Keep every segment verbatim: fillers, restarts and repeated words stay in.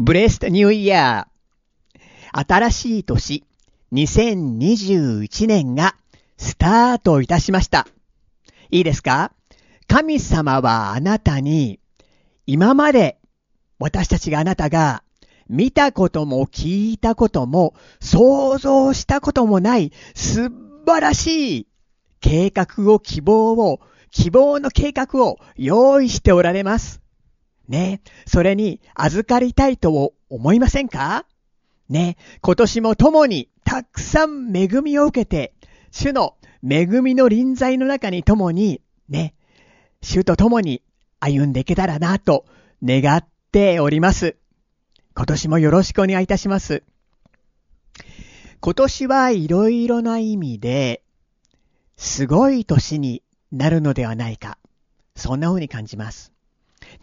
ブレストニューイヤー、新しい年にせんにじゅういちねんがスタートいたしました。いいですか？神様はあなたに、今まで私たちがあなたが見たことも聞いたことも想像したこともない素晴らしい計画を希望を希望の計画を用意しておられますね。それに預かりたいと思いませんかね。今年も共にたくさん恵みを受けて、主の恵みの臨在の中に共にね、主と共に歩んでいけたらなと願っております。今年もよろしくお願いいたします。今年はいろいろな意味ですごい年になるのではないか、そんな風に感じます。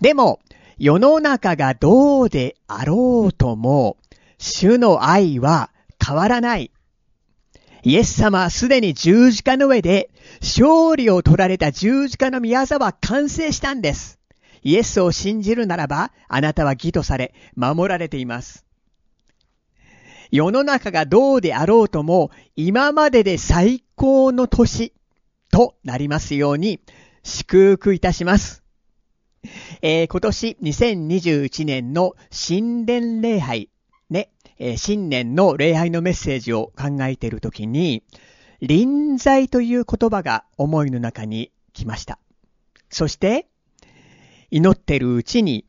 でも世の中がどうであろうとも主の愛は変わらない。イエス様はすでに十字架の上で勝利を取られた十字架の御業は完成したんです。イエスを信じるならばあなたは義とされ守られています。世の中がどうであろうとも今までで最高の年となりますように祝福いたします。えー、今年にせんにじゅういちねんの新年礼拝ね、えー、新年の礼拝のメッセージを考えているときに、臨在という言葉が思いの中に来ました。そして祈っているうちに、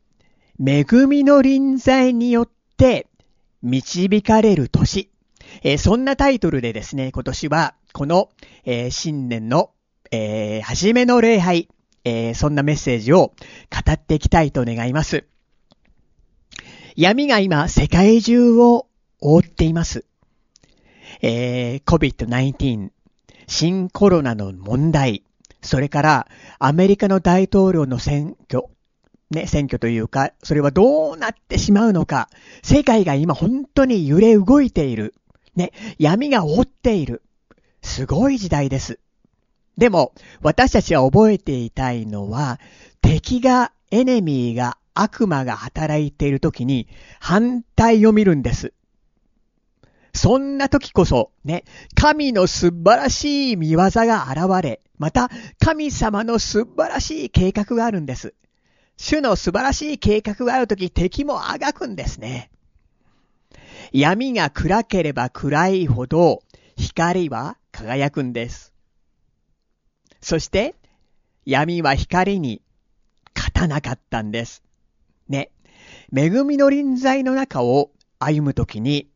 恵みの臨在によって導かれる年、えー、そんなタイトルでですね、今年はこの、えー、新年の、えー、初めの礼拝、えー、そんなメッセージを語っていきたいと願います。闇が今世界中を覆っています。えー、コビッドナインティーン、 新コロナの問題、それからアメリカの大統領の選挙、ね、選挙というか、それはどうなってしまうのか。世界が今本当に揺れ動いている、ね、闇が覆っている、すごい時代です。でも私たちは覚えていたいのは、敵が、エネミーが、悪魔が働いているときに反対を見るんです。そんな時こそね、神の素晴らしい御業が現れ、また神様の素晴らしい計画があるんです。主の素晴らしい計画があるとき、敵もあがくんですね。闇が暗ければ暗いほど光は輝くんです。そして闇は光に勝たなかったんですね。恵みの臨在の中を歩むときに、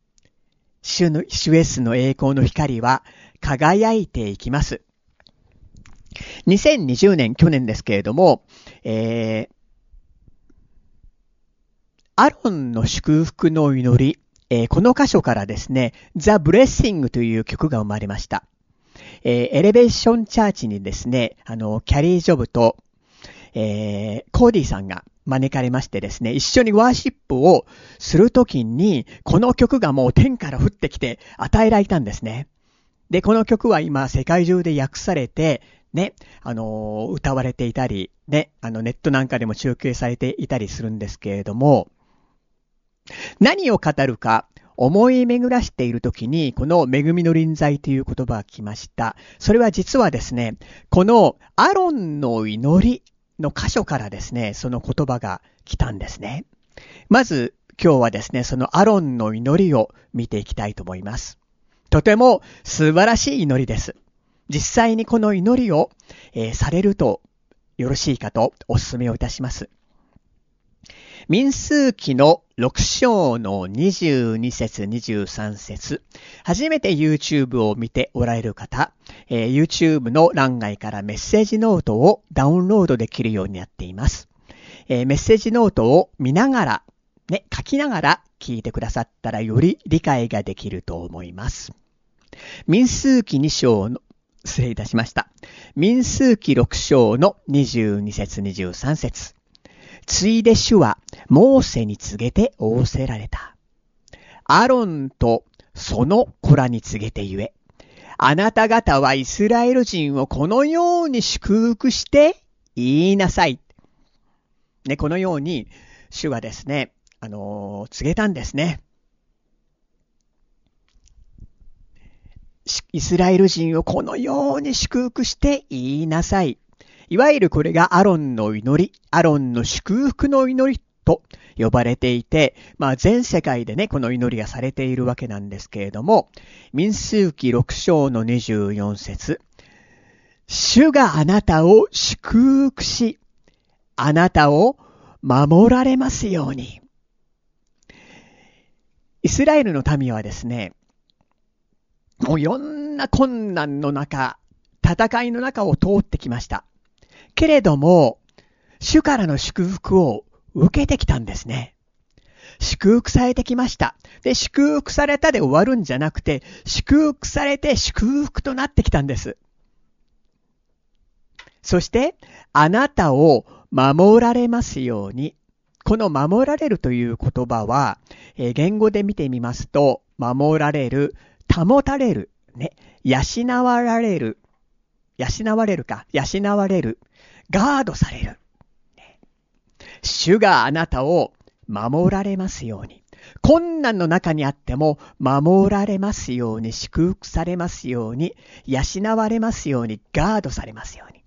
主の、主イエスの栄光の光は輝いていきます。にせんにじゅうねん、去年ですけれども、えー、アロンの祝福の祈り、えー、この箇所からですね、The Blessing という曲が生まれました。えー、エレベーションチャーチにですね、あのキャリー・ジョブと、えー、コーディさんが招かれましてですね、一緒にワーシップをするときに、この曲がもう天から降ってきて与えられたんですね。で、この曲は今世界中で訳されてね、あのー、歌われていたりね、あのネットなんかでも中継されていたりするんですけれども、何を語るか思い巡らしているときに、この恵みの臨在という言葉が来ました。それは実はですね、このアロンの祈りの箇所からですね、その言葉が来たんですね。まず今日はですね、そのアロンの祈りを見ていきたいと思います。とても素晴らしい祈りです。実際にこの祈りを、えー、されるとよろしいかとお勧めをいたします。民数記のろくしょうのにじゅうにせつにじゅうさんせつ、初めて YouTube を見ておられる方、えー、YouTube の欄外からメッセージノートをダウンロードできるようになっています。えー、メッセージノートを見ながら、ね、書きながら聞いてくださったらより理解ができると思います。民数記にしょうの、失礼いたしました、民数記ろくしょうのにじゅうにせつにじゅうさんせつ、ついで主はモーセに告げて仰せられた。アロンとその子らに告げてゆえ、あなた方はイスラエル人をこのように祝福して言いなさい。ね、このように主はですね、あの告げたんですね。イスラエル人をこのように祝福して言いなさい。いわゆるこれがアロンの祈り、アロンの祝福の祈りと呼ばれていて、まあ、全世界でね、この祈りがされているわけなんですけれども、民数記ろく章のにじゅうよん節、主があなたを祝福し、あなたを守られますように。イスラエルの民はですね、もういろんな困難の中、戦いの中を通ってきました。けれども、主からの祝福を受けてきたんですね。祝福されてきました。で、祝福されたで終わるんじゃなくて、祝福されて祝福となってきたんです。そして、あなたを守られますように。この守られるという言葉は、えー、言語で見てみますと、守られる、保たれる、ね、養われる、養われるか、養われる、ガードされる、ね。主があなたを守られますように。困難の中にあっても守られますように、祝福されますように、養われますように、ガードされますように。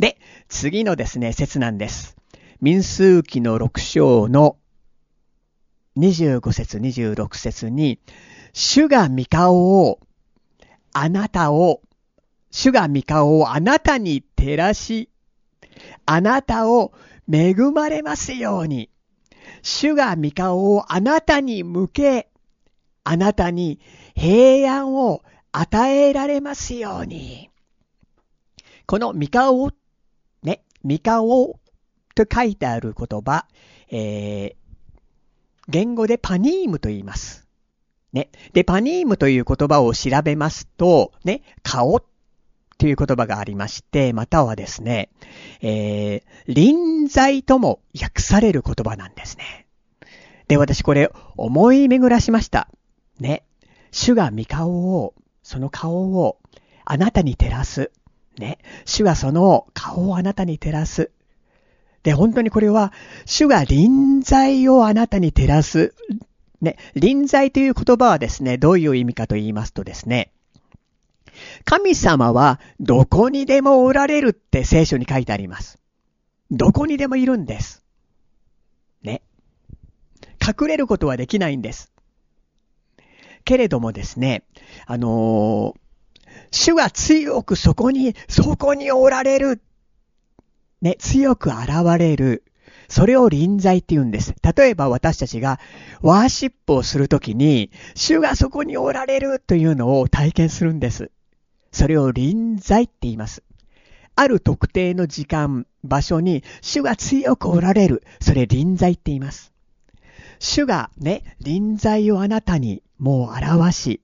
で、次のですね、節なんです。民数記のろく章のにじゅうご節、にじゅうろく節に、主が御顔を、あなたを、主が御顔をあなたに照らし、あなたを恵まれますように。主が御顔をあなたに向け、あなたに平安を与えられますように。この御顔を、ね、御顔と書いてある言葉、えー、言語でパニームと言います。ね、でパニームという言葉を調べますと、ね、顔という言葉がありまして、またはですね、えー、臨在とも訳される言葉なんですね。で、私これ思い巡らしました。ね、主が御顔を、その顔をあなたに照らす。ね、主がその顔をあなたに照らす。で、本当にこれは、主が臨在をあなたに照らす。ね、臨在という言葉はですね、どういう意味かと言いますとですね、神様はどこにでもおられるって聖書に書いてあります。どこにでもいるんです。ね。隠れることはできないんです。けれどもですね、あのー、主が強くそこに、そこにおられる。ね、強く現れる。それを臨在って言うんです。例えば私たちがワーシップをするときに、主がそこにおられるというのを体験するんです。それを臨在って言います。ある特定の時間、場所に主が強くおられる。それ臨在って言います。主がね、臨在をあなたにもう表し、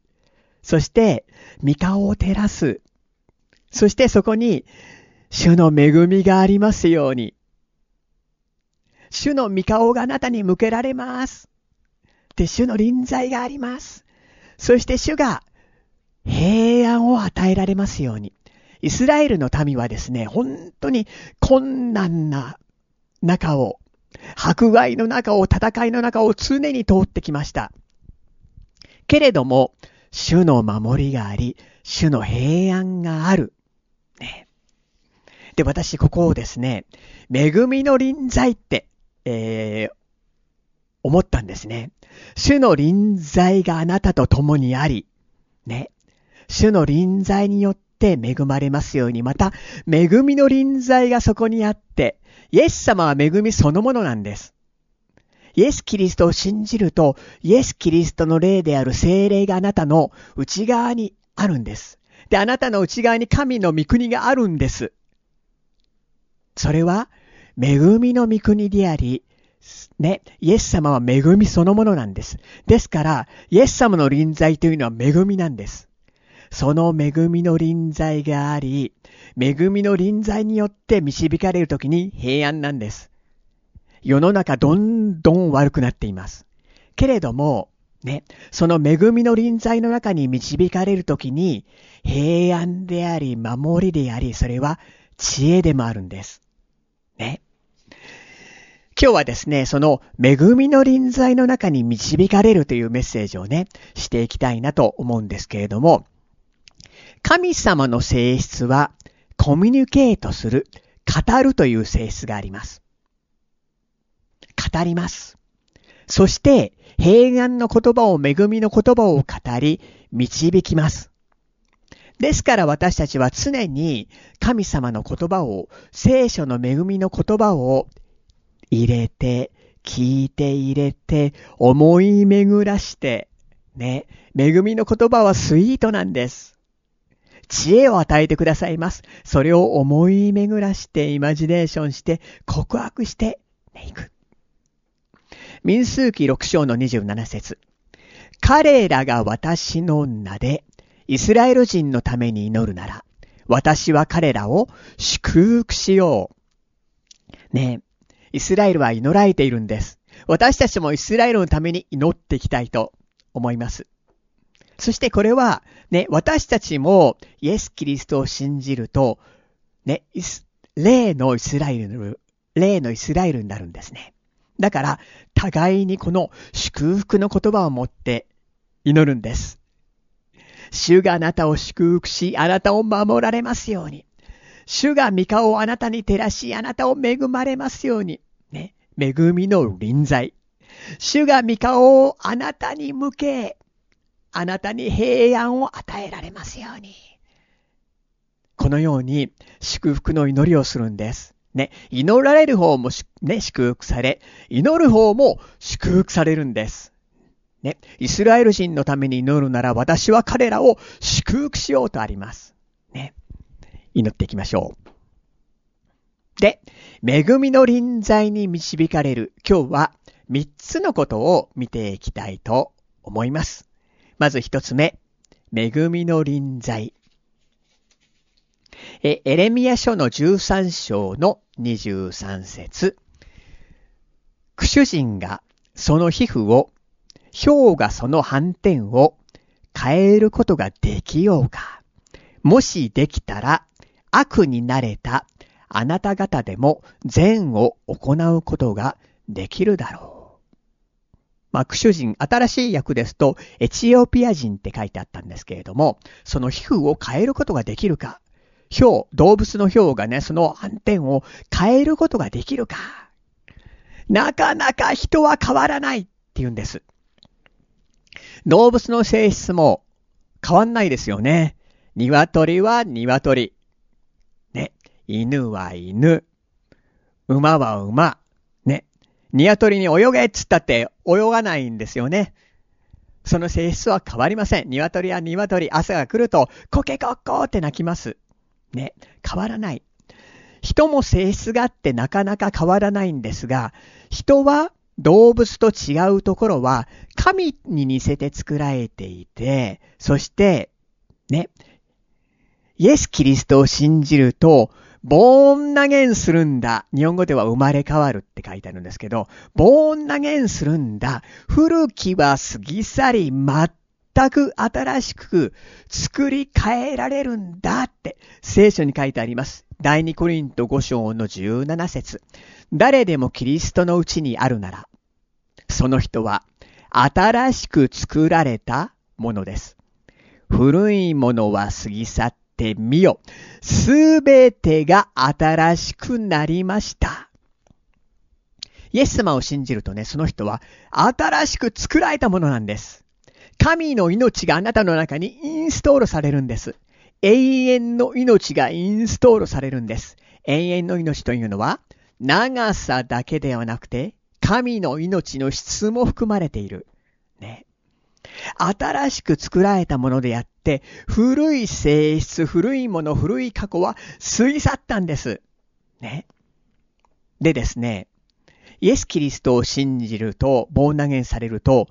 そして御顔を照らす。そしてそこに主の恵みがありますように。主の御顔があなたに向けられます。で、主の臨在があります。そして主が平安を与えられますように。イスラエルの民はですね、本当に困難な中を、迫害の中を、戦いの中を常に通ってきました。けれども、主の守りがあり、主の平安がある。ね。で、私ここをですね、恵みの臨在って、えー、思ったんですね。主の臨在があなたと共にあり、ね、主の臨在によって恵まれますように、また恵みの臨在がそこにあって、イエス様は恵みそのものなんです。イエス・キリストを信じると、イエス・キリストの霊である聖霊があなたの内側にあるんです。で、あなたの内側に神の御国があるんです。それは、恵みの御国であり、ね、イエス様は恵みそのものなんです。ですから、イエス様の臨在というのは恵みなんです。その恵みの臨在があり、恵みの臨在によって導かれるときに平安なんです。世の中どんどん悪くなっています。けれども、ね、その恵みの臨在の中に導かれるときに、平安であり、守りであり、それは知恵でもあるんです。ね。今日はですね、その恵みの臨在の中に導かれるというメッセージをね、していきたいなと思うんですけれども、神様の性質はコミュニケートする、語るという性質があります。語ります。そして平安の言葉を、恵みの言葉を語り、導きます。ですから私たちは常に神様の言葉を、聖書の恵みの言葉を、入れて、聞いて入れて、思い巡らして、ね、恵みの言葉はスイートなんです。知恵を与えてくださいます。それを思い巡らして、イマジネーションして、告白して、ね、いく。民数記ろく章のにじゅうなな節。彼らが私の名で、イスラエル人のために祈るなら、私は彼らを祝福しよう。ねえ。イスラエルは祈られているんです。私たちもイスラエルのために祈っていきたいと思います。そしてこれは、ね、私たちもイエス・キリストを信じると、ね、霊のイスラエル、霊のイスラエルになるんですね。だから、互いにこの祝福の言葉を持って祈るんです。主があなたを祝福し、あなたを守られますように。主が御顔をあなたに照らし、あなたを恵まれますように。ね。恵みの臨在。主が御顔をあなたに向け、あなたに平安を与えられますように。このように祝福の祈りをするんです。ね。祈られる方も、ね、祝福され、祈る方も祝福されるんです。ね。イスラエル人のために祈るなら、私は彼らを祝福しようとあります。ね。祈っていきましょう。で、恵みの臨在に導かれる。今日はみっつのことを見ていきたいと思います。まずひとつめ、恵みの臨在。え、エレミヤ書のじゅうさん章のにじゅうさん節。苦主人がその皮膚を、雹がその斑点を変えることができようか。もしできたら、悪になれたあなた方でも善を行うことができるだろう。まあ、苦主人、新しい訳ですと、エチオピア人って書いてあったんですけれども、その皮膚を変えることができるか。雹、動物の雹がね、その斑点を変えることができるか。なかなか人は変わらないって言うんです。動物の性質も変わんないですよね。鶏は鶏。ね。犬は犬。馬は馬。ね。鶏に泳げっつったって泳がないんですよね。その性質は変わりません。鶏は鶏。朝が来るとコケコッコーって鳴きます。ね。変わらない。人も性質があってなかなか変わらないんですが、人は動物と違うところは神に似せて作られていて、そして、ね。イエス・キリストを信じると、born againするんだ。日本語では生まれ変わるって書いてあるんですけど、born againするんだ。古きは過ぎ去り、全く新しく作り変えられるんだって聖書に書いてあります。だいにコリントご章のじゅうなな節。誰でもキリストのうちにあるなら、その人は新しく作られたものです。古いものは過ぎ去って、てみよ。すべてが新しくなりました。イエス様を信じるとね、その人は新しく作られたものなんです。神の命があなたの中にインストールされるんです。永遠の命がインストールされるんです。永遠の命というのは、長さだけではなくて、神の命の質も含まれている。ね。新しく作られたものであって、古い性質、古いもの、古い過去は過ぎ去ったんです。ね。でですね、イエス・キリストを信じると、ボーナゲンされると、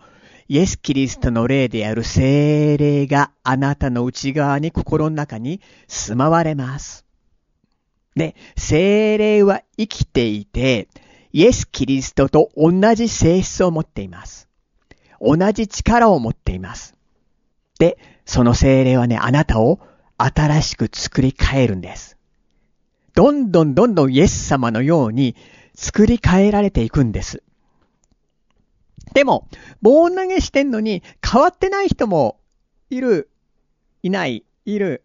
イエス・キリストの霊である聖霊があなたの内側に、心の中に住まわれます。で、聖霊は生きていて、イエス・キリストと同じ性質を持っています。同じ力を持っています。で、その聖霊はね、あなたを新しく作り変えるんです。どんどんどんどんイエス様のように作り変えられていくんです。でも、棒投げしてんのに変わってない人もいる、いない、いる、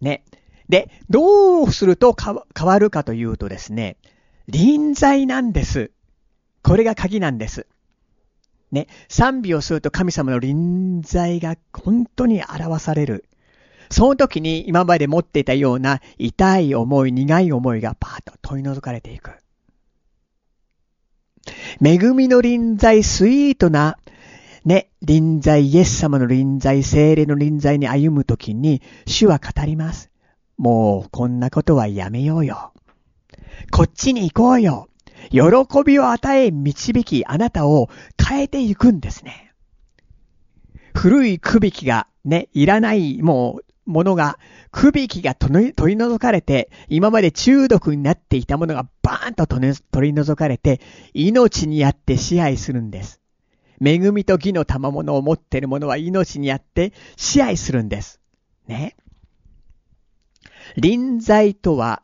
ね。で、どうすると変わるかというとですね、臨在なんです。これが鍵なんです。ね、賛美をすると神様の臨在が本当に表される。その時に今まで持っていたような痛い思い、苦い思いがパーッと取り除かれていく。恵みの臨在、スイートな、ね、臨在、イエス様の臨在、聖霊の臨在に歩む時に主は語ります。もうこんなことはやめようよ。こっちに行こうよ。喜びを与え、導き、あなたを変えていくんですね。古い区引きがね、いらないもうものが、区引きが取り除かれて、今まで中毒になっていたものがバーンと取り除かれて、命にあって支配するんです。恵みと義の賜物を持っているものは命にあって支配するんです。ね。臨在とは、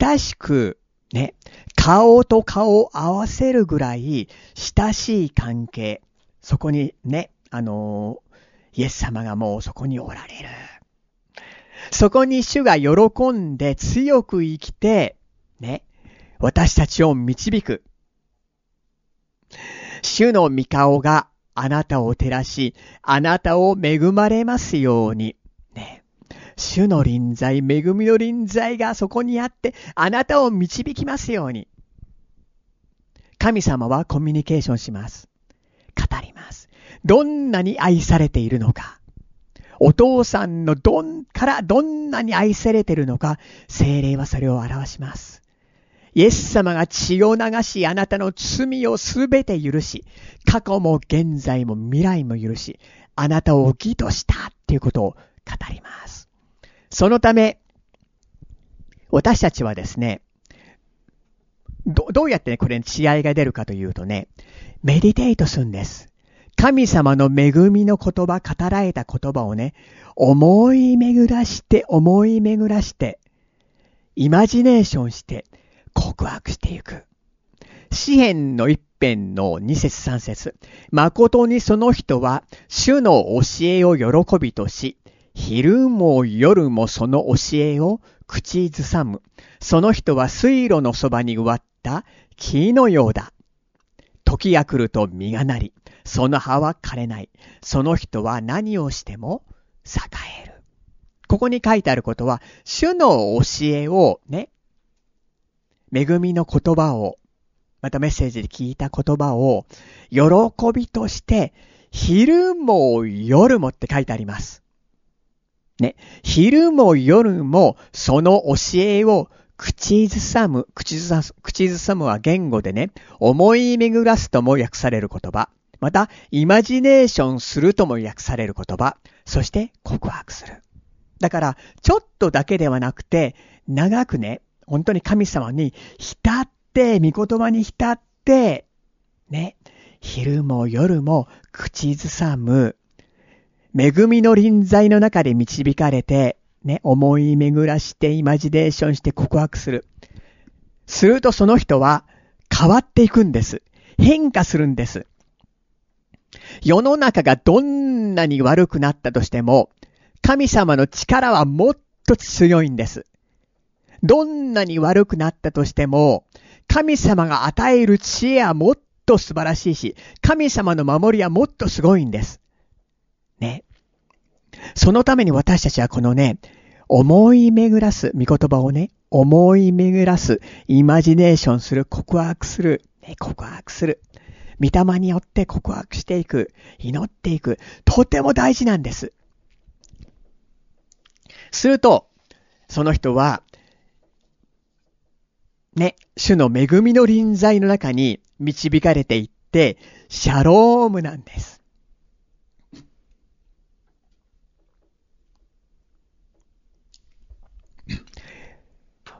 親しく、ね、顔と顔を合わせるぐらい親しい関係。そこにね、あのー、イエス様がもうそこにおられる。そこに主が喜んで強く生きて、ね、私たちを導く。主の御顔があなたを照らし、あなたを恵まれますように。ね。主の臨在、恵みの臨在がそこにあって、あなたを導きますように。神様はコミュニケーションします。語ります。どんなに愛されているのか。お父さんのどんからどんなに愛されているのか。聖霊はそれを表します。イエス様が血を流し、あなたの罪をすべて許し、過去も現在も未来も許し、あなたを義としたっていうことを語ります。そのため、私たちはですね、ど、どうやってね、これ、違いが出るかというとね、メディテイトするんです。神様の恵みの言葉、語られた言葉をね、思い巡らして、思い巡らして、イマジネーションして、告白していく。詩篇の一編の二節三節。誠にその人は、主の教えを喜びとし、昼も夜もその教えを口ずさむ。その人は水路のそばに植わった木のようだ。時が来ると実がなり、その葉は枯れない。その人は何をしても栄える。ここに書いてあることは、主の教えをね、恵みの言葉を、またメッセージで聞いた言葉を、喜びとして、昼も夜もって書いてあります。ね、昼も夜もその教えを口ずさむ、口ずさ、口ずさむは言語でね、思い巡らすとも訳される言葉、またイマジネーションするとも訳される言葉、そして告白する。だからちょっとだけではなくて、長くね、本当に神様に浸って、御言葉に浸って、ね、昼も夜も口ずさむ。恵みの臨在の中で導かれて、ね、思い巡らして、イマジネーションして告白する。するとその人は変わっていくんです。変化するんです。世の中がどんなに悪くなったとしても、神様の力はもっと強いんです。どんなに悪くなったとしても、神様が与える知恵はもっと素晴らしいし、神様の守りはもっとすごいんです。ね、そのために私たちはこのね、思い巡らす、御言葉をね、思い巡らす、イマジネーションする、告白する、ね、告白する、御霊によって告白していく、祈っていく、とても大事なんです。すると、その人は、ね、主の恵みの臨在の中に導かれていって、シャロームなんです。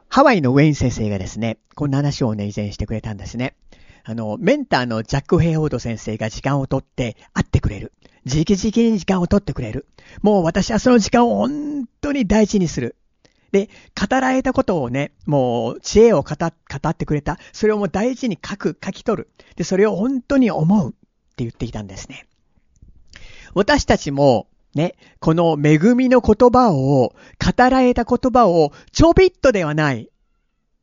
ハワイのウェイン先生がですね、こんな話をね、以前してくれたんですね。あの、メンターのジャック・ヘイホード先生が時間を取って会ってくれる。直々に時間を取ってくれる。もう私はその時間を本当に大事にする。で、語られたことをね、もう知恵を語、語ってくれた。それをもう大事に書く、書き取る。で、それを本当に思うって言っていたんですね。私たちもね、この恵みの言葉を、語られた言葉をちょびっとではない。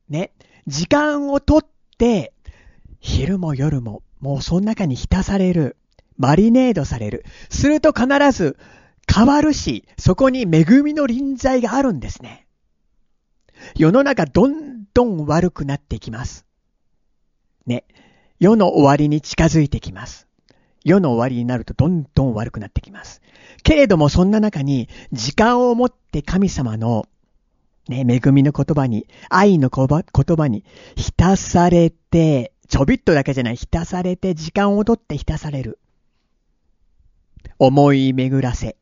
ね、時間をとって、昼も夜も、もうその中に浸される。マリネードされる。すると必ず変わるし、そこに恵みの臨在があるんですね。世の中どんどん悪くなっていきます。ね。世の終わりに近づいてきます。世の終わりになるとどんどん悪くなってきます。けれどもそんな中に時間を持って神様のね、恵みの言葉に、愛の言葉に浸されて、ちょびっとだけじゃない、浸されて、時間をとって浸される。思い巡らせ、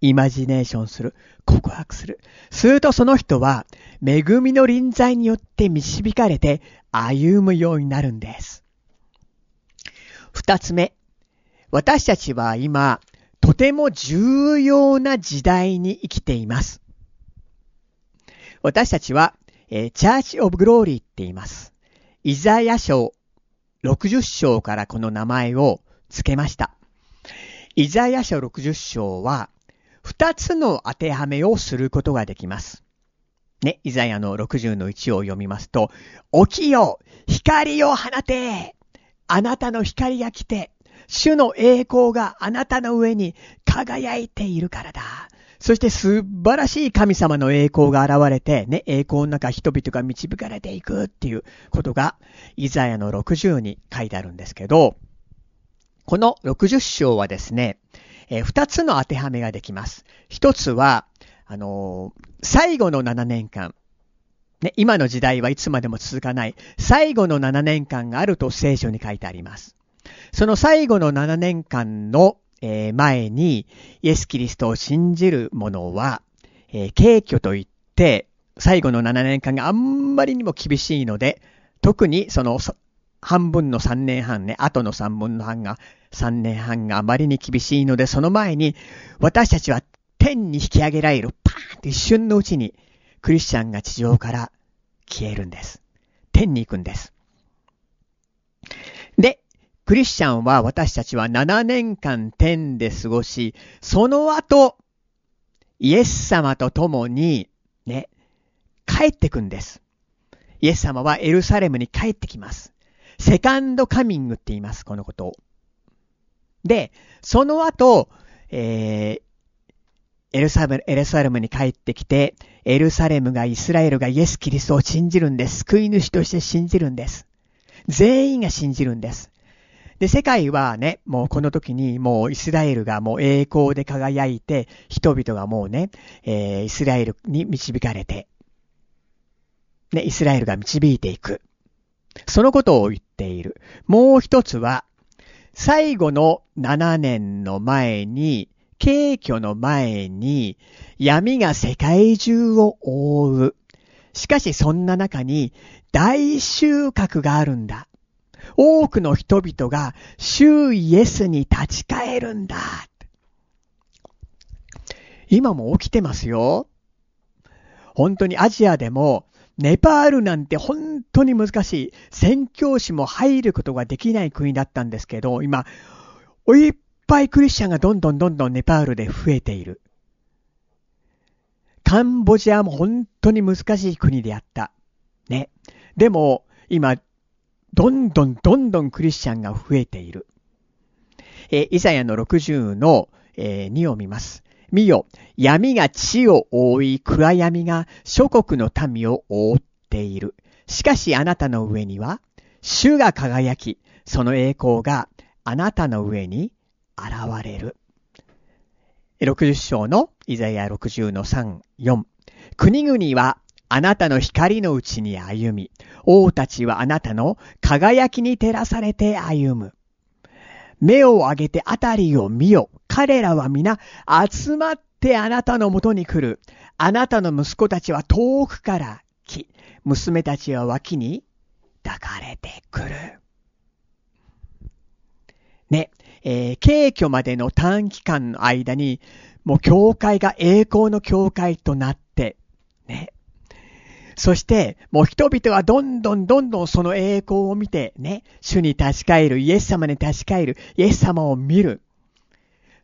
イマジネーションする、告白する。するとその人は、恵みの臨在によって導かれて歩むようになるんです。二つ目、私たちは今、とても重要な時代に生きています。私たちは、えー、チャーチ・オブ・グローリーって言います。イザヤ書ろくじゅう章からこの名前を付けました。イザヤ書ろくじゅう章は、二つの当てはめをすることができます。ね、イザヤのろくじゅうのいちを読みますと、起きよ、光を放て、あなたの光が来て、主の栄光があなたの上に輝いているからだ。そして素晴らしい神様の栄光が現れて、ね、栄光の中人々が導かれていくっていうことが、イザヤのろくじゅうに書いてあるんですけど、このろくじゅう章はですね、えー、ふたつの当てはめができます。ひとつは、あのー、最後のななねんかん、ね、今の時代はいつまでも続かない、最後のななねんかんがあると聖書に書いてあります。その最後のななねんかんの、えー、前に、イエス・キリストを信じる者は、えー、軽挙といって、最後のななねんかんがあんまりにも厳しいので、特にその、半分のさんねんはんね、後のさんぶんの半が、さんねんはんがあまりに厳しいので、その前に、私たちは天に引き上げられる、パーンと一瞬のうちに、クリスチャンが地上から消えるんです。天に行くんです。で、クリスチャンは、私たちはななねんかん天で過ごし、その後、イエス様と共に、ね、帰ってくんです。イエス様はエルサレムに帰ってきます。セカンドカミングって言います、このことを。で、その後、えー、エルサレ、エルサレムに帰ってきて、エルサレムがイスラエルがイエス・キリストを信じるんです。救い主として信じるんです。全員が信じるんです。で、世界はね、もうこの時にもうイスラエルがもう栄光で輝いて、人々がもうね、えー、イスラエルに導かれて、ね、イスラエルが導いていく。そのことを言っている。もう一つは、最後のななねんの前に、景挙の前に、闇が世界中を覆う。しかしそんな中に大収穫があるんだ。多くの人々が主イエスに立ち返るんだ。今も起きてますよ。本当にアジアでも、ネパールなんて本当に難しい、宣教師も入ることができない国だったんですけど、今、いっぱいクリスチャンがどんどんどんどんネパールで増えている。カンボジアも本当に難しい国であった。ね。でも、今、どんどんどんどんクリスチャンが増えている。え、イザヤのろくじゅうの、えー、にを見ます。見よ、闇が地を覆い、暗闇が諸国の民を覆っている。しかしあなたの上には、主が輝き、その栄光があなたの上に現れる。ろくじゅう章のイザヤろくじゅうのさん、よん。国々はあなたの光のうちに歩み、王たちはあなたの輝きに照らされて歩む。目を上げてあたりを見よ。彼らは皆集まってあなたのもとに来る。あなたの息子たちは遠くから来、娘たちは脇に抱かれてくる。ね、えー、景挙までの短期間の間に、もう教会が栄光の教会となって、ね、そしてもう人々はどんどんどんどんその栄光を見てね、主に立ち返る、イエス様に立ち返る、イエス様を見る、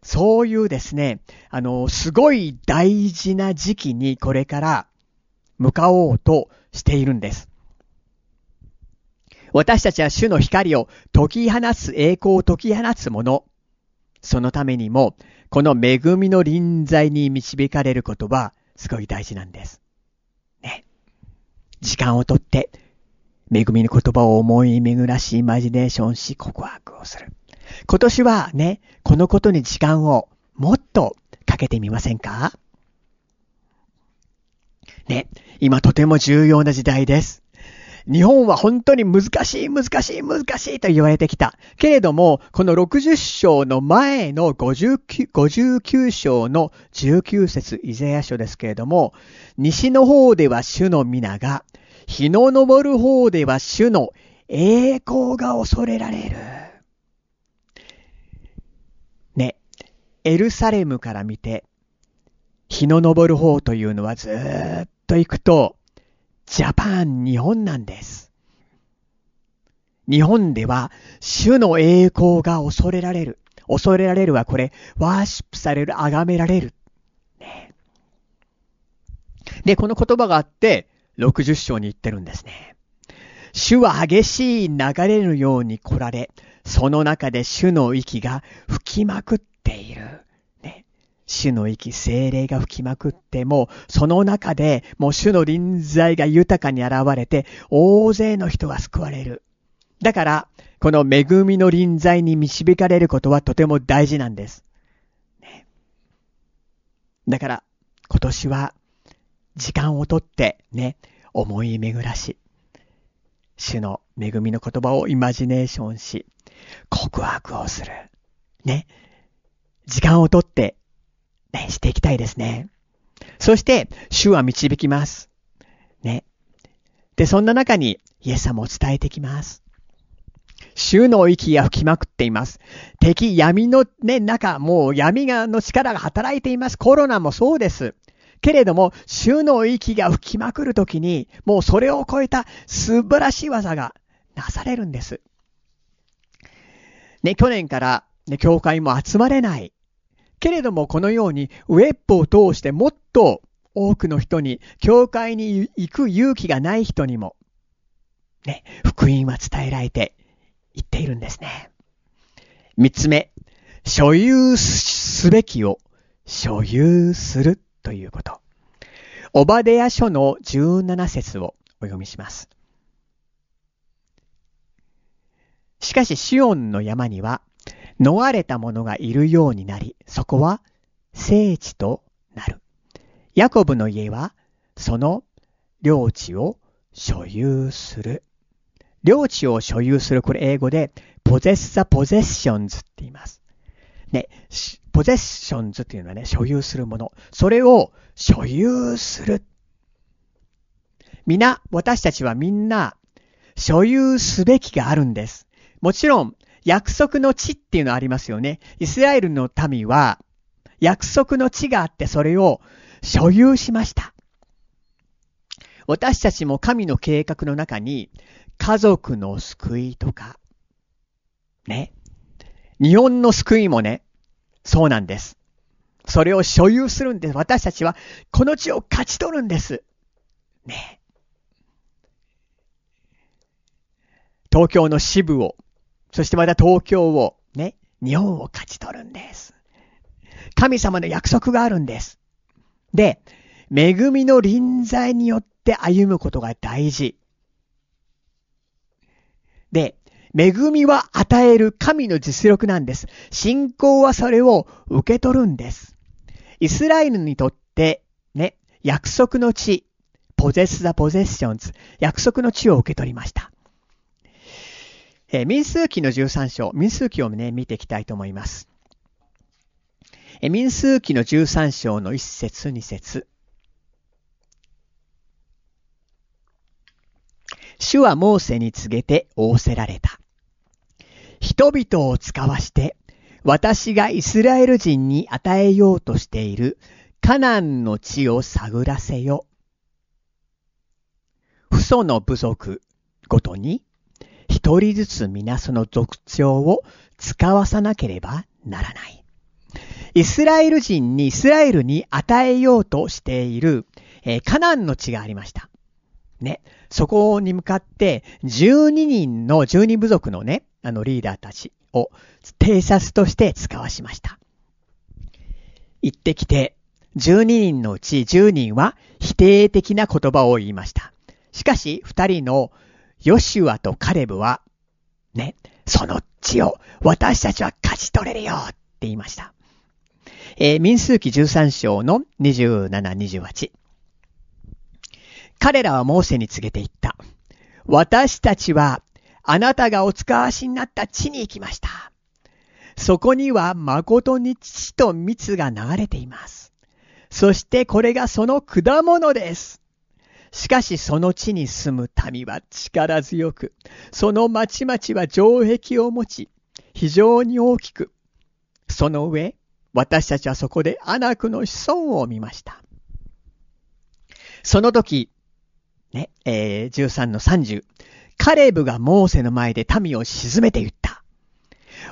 そういうですね、あのすごい大事な時期にこれから向かおうとしているんです。私たちは主の光を解き放つ、栄光を解き放つもの、そのためにもこの恵みの臨在に導かれることはすごい大事なんですね。時間をとって恵みの言葉を思い巡らし、イマジネーションし、告白をする。今年はね、このことに時間をもっとかけてみませんかね。今とても重要な時代です。日本は本当に難しい難しい難しいと言われてきた。けれども、このろくじゅっ章の前のごじゅうきゅう、ごじゅうきゅう章のじゅうきゅう節、イザヤ書ですけれども、西の方では主の皆が、日の昇る方では主の栄光が恐れられる。ね、エルサレムから見て、日の昇る方というのはずーっと行くと、ジャパン、日本なんです。日本では主の栄光が恐れられる。恐れられるはこれ、ワーシップされる、崇められる。ね、で、この言葉があって、ろくじゅっ章に言ってるんですね。主は激しい流れのように来られ、その中で主の息が吹きまくっている。主の息、聖霊が吹きまくっても、その中でもう主の臨在が豊かに現れて、大勢の人が救われる。だから、この恵みの臨在に導かれることはとても大事なんです。ね、だから、今年は時間をとってね、思い巡らし、主の恵みの言葉をイマジネーションし、告白をする。ね、時間をとって、ね、していきたいですね。そして主は導きますね。で、そんな中にイエス様を伝えてきます。主の息が吹きまくっています。敵、闇の、ね、中、もう闇の力が働いています。コロナもそうですけれども、主の息が吹きまくるときに、もうそれを超えた素晴らしい技がなされるんですね。去年から、ね、教会も集まれないけれども、このようにウェブを通してもっと多くの人に、教会に行く勇気がない人にもね、福音は伝えられていっているんですね。三つ目、所有すべきを所有するということ。オバデヤ書のじゅうなな節をお読みします。しかしシオンの山には逃れた者がいるようになり、そこは聖地となる。ヤコブの家はその領地を所有する。領地を所有する、これ英語でポゼッサポゼッションズって言いますね。ポゼッションズっていうのはね、所有するもの、それを所有する。みな、私たちはみんな所有すべきがあるんです。もちろん約束の地っていうのありますよね。イスラエルの民は約束の地があって、それを所有しました。私たちも神の計画の中に、家族の救いとかね、日本の救いもね、そうなんです。それを所有するんです。私たちはこの地を勝ち取るんですね。東京の支部を、そしてまた東京をね、日本を勝ち取るんです。神様の約束があるんです。で、恵みの臨在によって歩むことが大事。で、恵みは与える神の実力なんです。信仰はそれを受け取るんです。イスラエルにとってね、約束の地、ポゼス・ザ・ポゼッションズ、約束の地を受け取りました。えー、民数記のじゅうさん章、民数記をね、見ていきたいと思います。えー、民数記のじゅうさん章のいち節に節。主はモーセに告げて仰せられた。人々を使わして、私がイスラエル人に与えようとしているカナンの地を探らせよ。その部族ごとに一人ずつ皆その族長を使わさなければならない。イスラエル人にイスラエルに与えようとしている、えー、カナンの地がありました。ね、そこに向かってじゅうににんのじゅうに部族のね、あのリーダーたちを偵察として使わしました。行ってきてじゅうににんのうちじゅうにんは否定的な言葉を言いました。しかしふたりのヨシュアとカレブはね、その地を私たちは勝ち取れるよって言いました。えー、民数記じゅうさん章のにじゅうなな、にじゅうはち。彼らはモーセに告げていった。私たちはあなたがお使わしになった地に行きました。そこには誠に乳と蜜が流れています。そしてこれがその果物です。しかしその地に住む民は力強く、その町々は城壁を持ち、非常に大きく。その上、私たちはそこでアナクの子孫を見ました。その時、ね、えー、じゅうさんのさんじゅう、カレブがモーセの前で民を沈めて言った。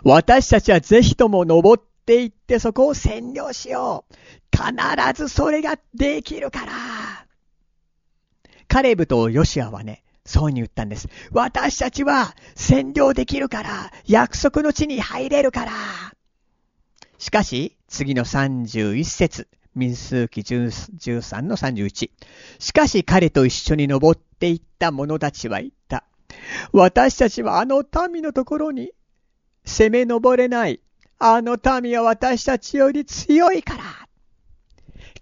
私たちはぜひとも登って行ってそこを占領しよう。必ずそれができるから。カレブとヨシュアはね、そうに言ったんです。私たちは占領できるから、約束の地に入れるから。しかし、次のさんじゅういち節、民数記じゅうさんのさんじゅういち。しかし彼と一緒に登っていった者たちは言った。私たちはあの民のところに攻め登れない。あの民は私たちより強いから。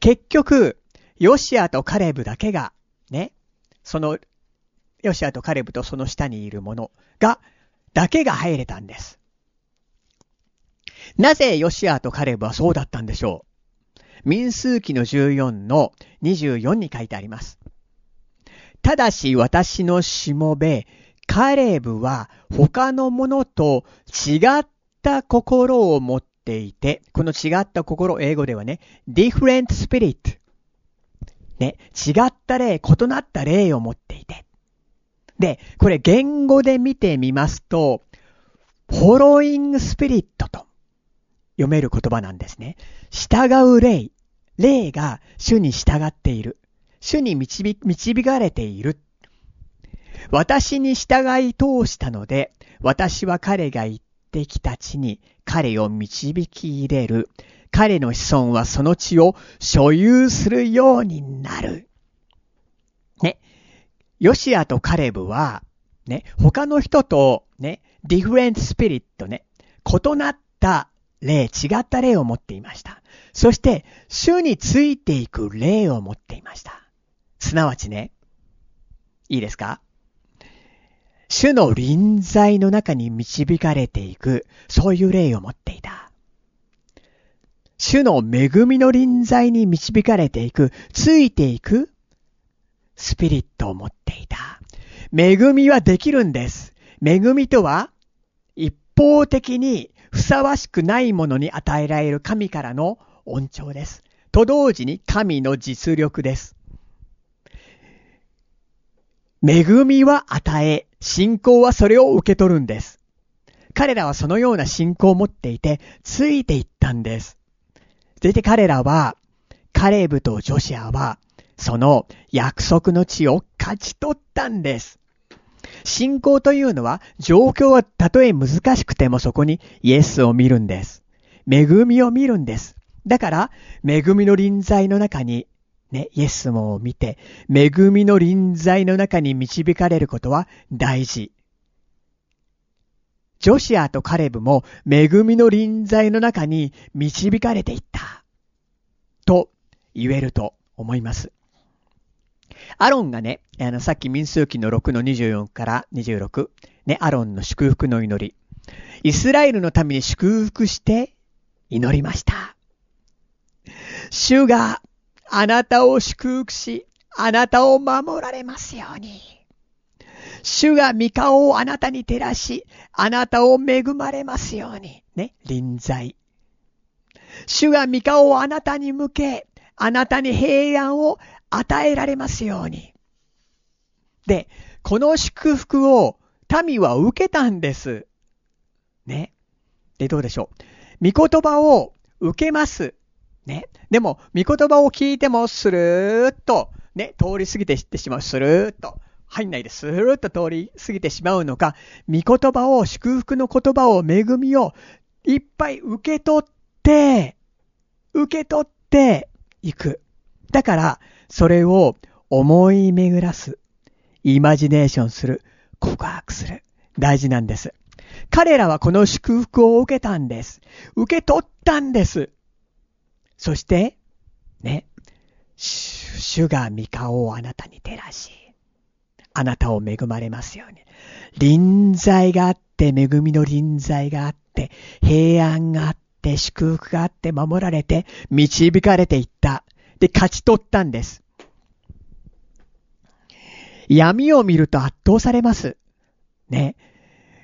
結局、ヨシアとカレブだけが、ね、その、ヨシアとカレブとその下にいる者が、だけが入れたんです。なぜヨシアとカレブはそうだったんでしょう。民数記のじゅうよんのにじゅうよんに書いてあります。ただし私のしもべ、カレブは他の者と違った心を持っていて、この違った心、英語ではね、different spirit。ね、違った霊、異なった霊を持っていて。で、これ言語で見てみますと、フォローイングスピリットと読める言葉なんですね。従う霊、霊が主に従っている。主に導、導かれている。私に従い通したので、私は彼が行ってきた地に彼を導き入れる。彼の子孫はその地を所有するようになる。ね。ヨシアとカレブは、ね、他の人と、ね、ディフレントスピリットね、異なった霊、違った霊を持っていました。そして、主についていく霊を持っていました。すなわちね、いいですか？主の臨在の中に導かれていく、そういう霊を持っていた。主の恵みの臨在に導かれていく、ついていくスピリットを持っていた。恵みはできるんです。恵みとは、一方的にふさわしくないものに与えられる神からの恩寵です。と同時に神の実力です。恵みは与え、信仰はそれを受け取るんです。彼らはそのような信仰を持っていて、ついていったんです。そして彼らは、カレブとジョシアは、その約束の地を勝ち取ったんです。信仰というのは、状況はたとえ難しくてもそこにイエスを見るんです。恵みを見るんです。だから、恵みの臨在の中に、ね、イエスも見て、恵みの臨在の中に導かれることは大事。ジョシアとカレブも恵みの臨在の中に導かれていった。と言えると思います。アロンがね、あのさっき民数記のろくのにじゅうよんからにじゅうろく、ね、アロンの祝福の祈り。イスラエルのために祝福して祈りました。主があなたを祝福し、あなたを守られますように。主が御顔をあなたに照らし、あなたを恵まれますように。ね、臨在。主が御顔をあなたに向け、あなたに平安を与えられますように。で、この祝福を民は受けたんです。ね。で、どうでしょう。御言葉を受けます。ね。でも、御言葉を聞いても、スルーッと、ね、通り過ぎていってしまう。スルーッと。入んないで、スルーッと通り過ぎてしまうのか、御言葉を、祝福の言葉を、恵みを、いっぱい受け取って、受け取っていく。だから、それを思い巡らす。イマジネーションする。告白する。大事なんです。彼らはこの祝福を受けたんです。受け取ったんです。そして、ね、主が御顔をあなたに照らし、あなたを恵まれますように。臨在があって、恵みの臨在があって、平安があって、祝福があって、守られて、導かれていった。で、勝ち取ったんです。闇を見ると圧倒されます。ね。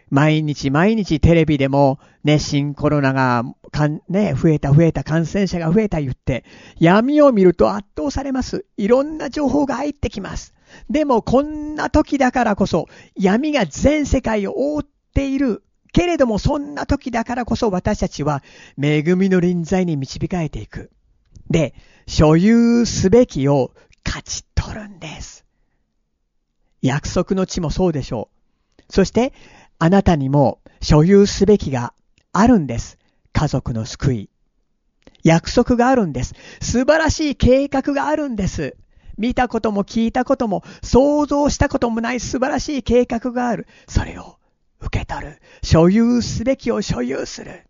毎日毎日テレビでもね、新コロナがかん、ね、増えた増えた、感染者が増えた言って、闇を見ると圧倒されます。いろんな情報が入ってきます。でもこんな時だからこそ、闇が全世界を覆っている。けれどもそんな時だからこそ私たちは恵みの臨在に導かれていく。で、所有すべきを勝ち取るんです。約束の地もそうでしょう。そして、あなたにも所有すべきがあるんです。家族の救い。約束があるんです。素晴らしい計画があるんです。見たことも聞いたことも想像したこともない素晴らしい計画がある。それを受け取る。所有すべきを所有する。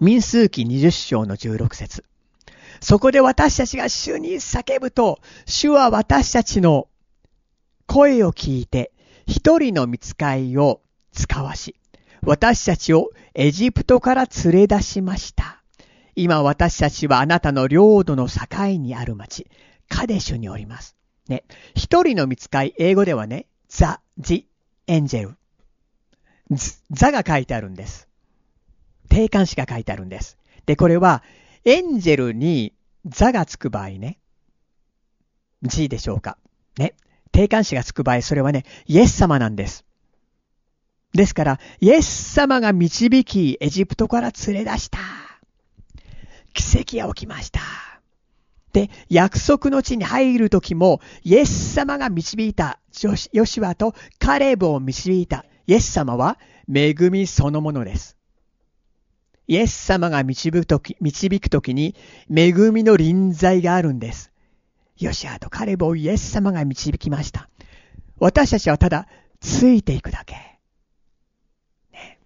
民数記にじゅう章のじゅうろく節。そこで私たちが主に叫ぶと、主は私たちの声を聞いて、一人の御使いを使わし、私たちをエジプトから連れ出しました。今私たちはあなたの領土の境にある町、カデシュにおります。ね。一人の御使い、英語ではね、ザ・ジ・エンジェル。ザが書いてあるんです。定冠詞が書いてあるんです。で、これは、エンジェルにザがつく場合ね、G でしょうか。ね。定冠詞がつく場合、それはね、イエス様なんです。ですから、イエス様が導き、エジプトから連れ出した。奇跡が起きました。で、約束の地に入るときも、イエス様が導いた、ヨシュアとカレブを導いた。イエス様は恵みそのものです。イエス様が導くとき、導くときに、恵みの臨在があるんです。ヨシュアとカレブをイエス様が導きました。私たちはただ、ついていくだけ。ね、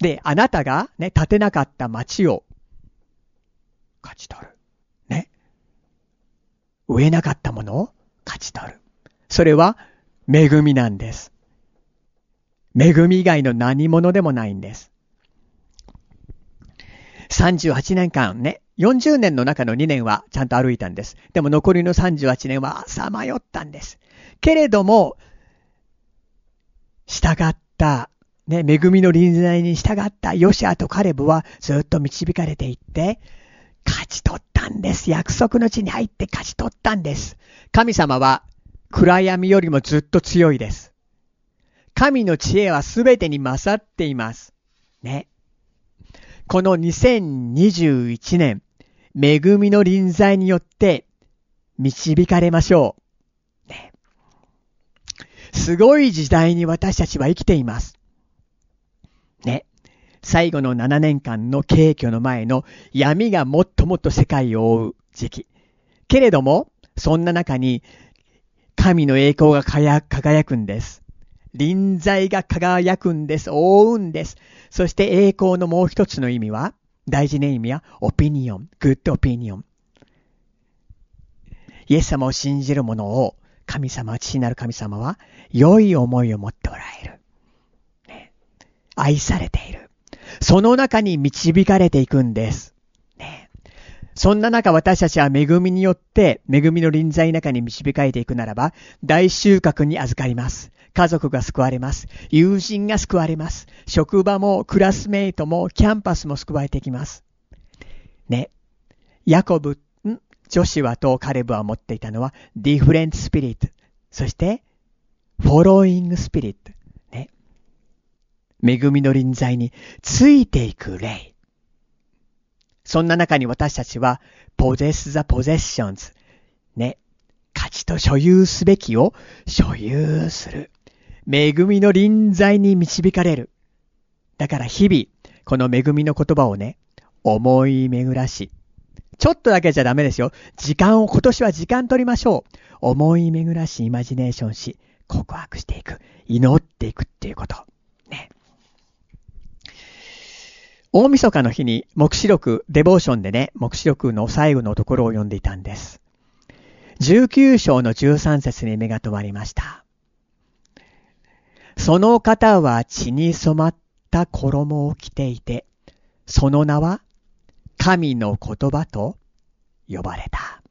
で、あなたがね、建てなかった町を、勝ち取る。ね。植えなかったものを、勝ち取る。それは、恵みなんです。恵み以外の何物でもないんです。さんじゅうはちねんかんね、よんじゅうねんの中のにねんはちゃんと歩いたんです。でも残りのさんじゅうはちねんはさまよったんです。けれども、従った、ね、恵みの臨在に従ったヨシュアとカレブはずっと導かれていって、勝ち取ったんです。約束の地に入って勝ち取ったんです。神様は暗闇よりもずっと強いです。神の知恵はすべてに勝っています。ね。このにせんにじゅういちねん、恵みの臨在によって導かれましょう、ね。すごい時代に私たちは生きています。ね、最後のななねんかんの景況の前の闇がもっともっと世界を覆う時期。けれども、そんな中に神の栄光が輝くんです。臨在が輝くんです。覆うんです。そして栄光のもう一つの意味は、大事な意味は、オピニオン、グッドオピニオン。イエス様を信じる者を、神様、父なる神様は、良い思いを持っておられる。ね、愛されている。その中に導かれていくんです。ね、そんな中、私たちは恵みによって、恵みの臨在の中に導かれていくならば、大収穫に預かります。家族が救われます。友人が救われます。職場もクラスメイトもキャンパスも救われていきます。ね。ヤコブ、んジョシュアとカレブは持っていたのはディフレントスピリット、そしてフォローイングスピリット、ね、恵みの臨在についていく霊。そんな中に私たちはポゼス・ザ・ポゼッションズ、ね、価値と所有すべきを所有する、恵みの臨在に導かれる。だから日々この恵みの言葉をね、思い巡らし、ちょっとだけじゃダメですよ。時間を、今年は時間取りましょう。思い巡らし、イマジネーションし、告白していく、祈っていくっていうこと、ね、大晦日の日に黙示録デボーションでね、黙示録の最後のところを読んでいたんです。じゅうきゅう章のじゅうさん節に目が留まりました。その方は血に染まった衣を着ていて、その名は神の言葉と呼ばれた。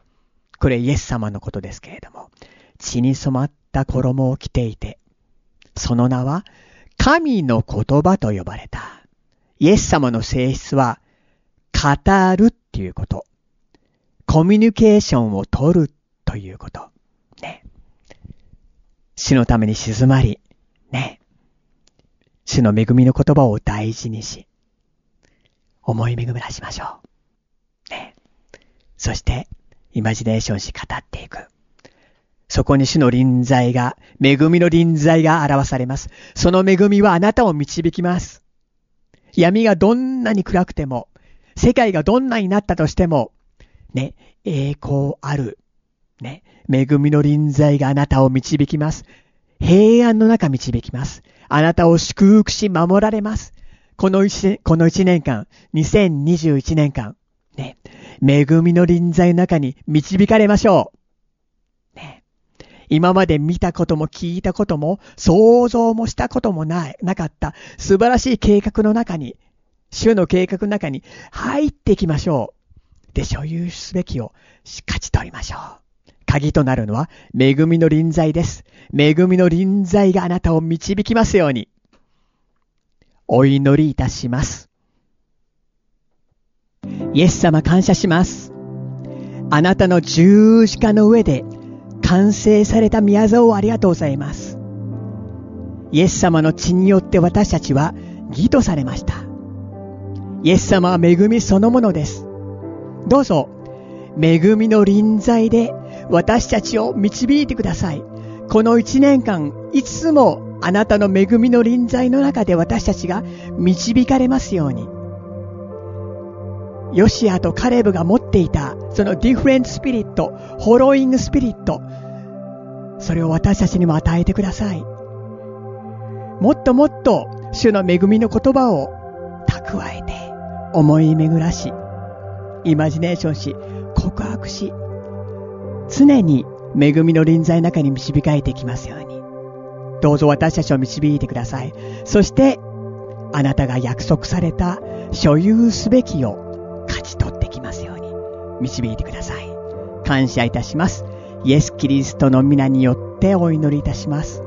これイエス様のことですけれども、血に染まった衣を着ていて、その名は神の言葉と呼ばれた。イエス様の性質は語るっていうこと、コミュニケーションを取るということ、ね、主のために静まり、ね、主の恵みの言葉を大事にし、思い巡らしましょう、ね、そしてイマジネーションし語っていく。そこに主の臨在が、恵みの臨在が表されます。その恵みはあなたを導きます。闇がどんなに暗くても、世界がどんなになったとしても、ね、栄光ある、ね、恵みの臨在があなたを導きます。平安の中導きます。あなたを祝福し守られます。この一、この一年間、にせんにじゅういち年間、ね、恵みの臨在の中に導かれましょう、ね。今まで見たことも聞いたことも想像もしたこともない、なかった素晴らしい計画の中に、主の計画の中に入っていきましょう。で、所有すべきを勝ち取りましょう。鍵となるのは恵みの臨在です。恵みの臨在があなたを導きますように。お祈りいたします。イエス様、感謝します。あなたの十字架の上で完成された御業をありがとうございます。イエス様の血によって私たちは義とされました。イエス様は恵みそのものです。どうぞ恵みの臨在で私たちを導いてください。この一年間、いつもあなたの恵みの臨在の中で私たちが導かれますように。ヨシアとカレブが持っていたそのディフレントスピリット、フォローイングスピリット、それを私たちにも与えてください。もっともっと主の恵みの言葉を蓄えて、思い巡らし、イマジネーションし、告白し、常に恵みの臨在の中に導かれていきますように。どうぞ私たちを導いてください。そしてあなたが約束された所有すべきを勝ち取ってきますように導いてください。感謝いたします。イエス・キリストの皆によってお祈りいたします。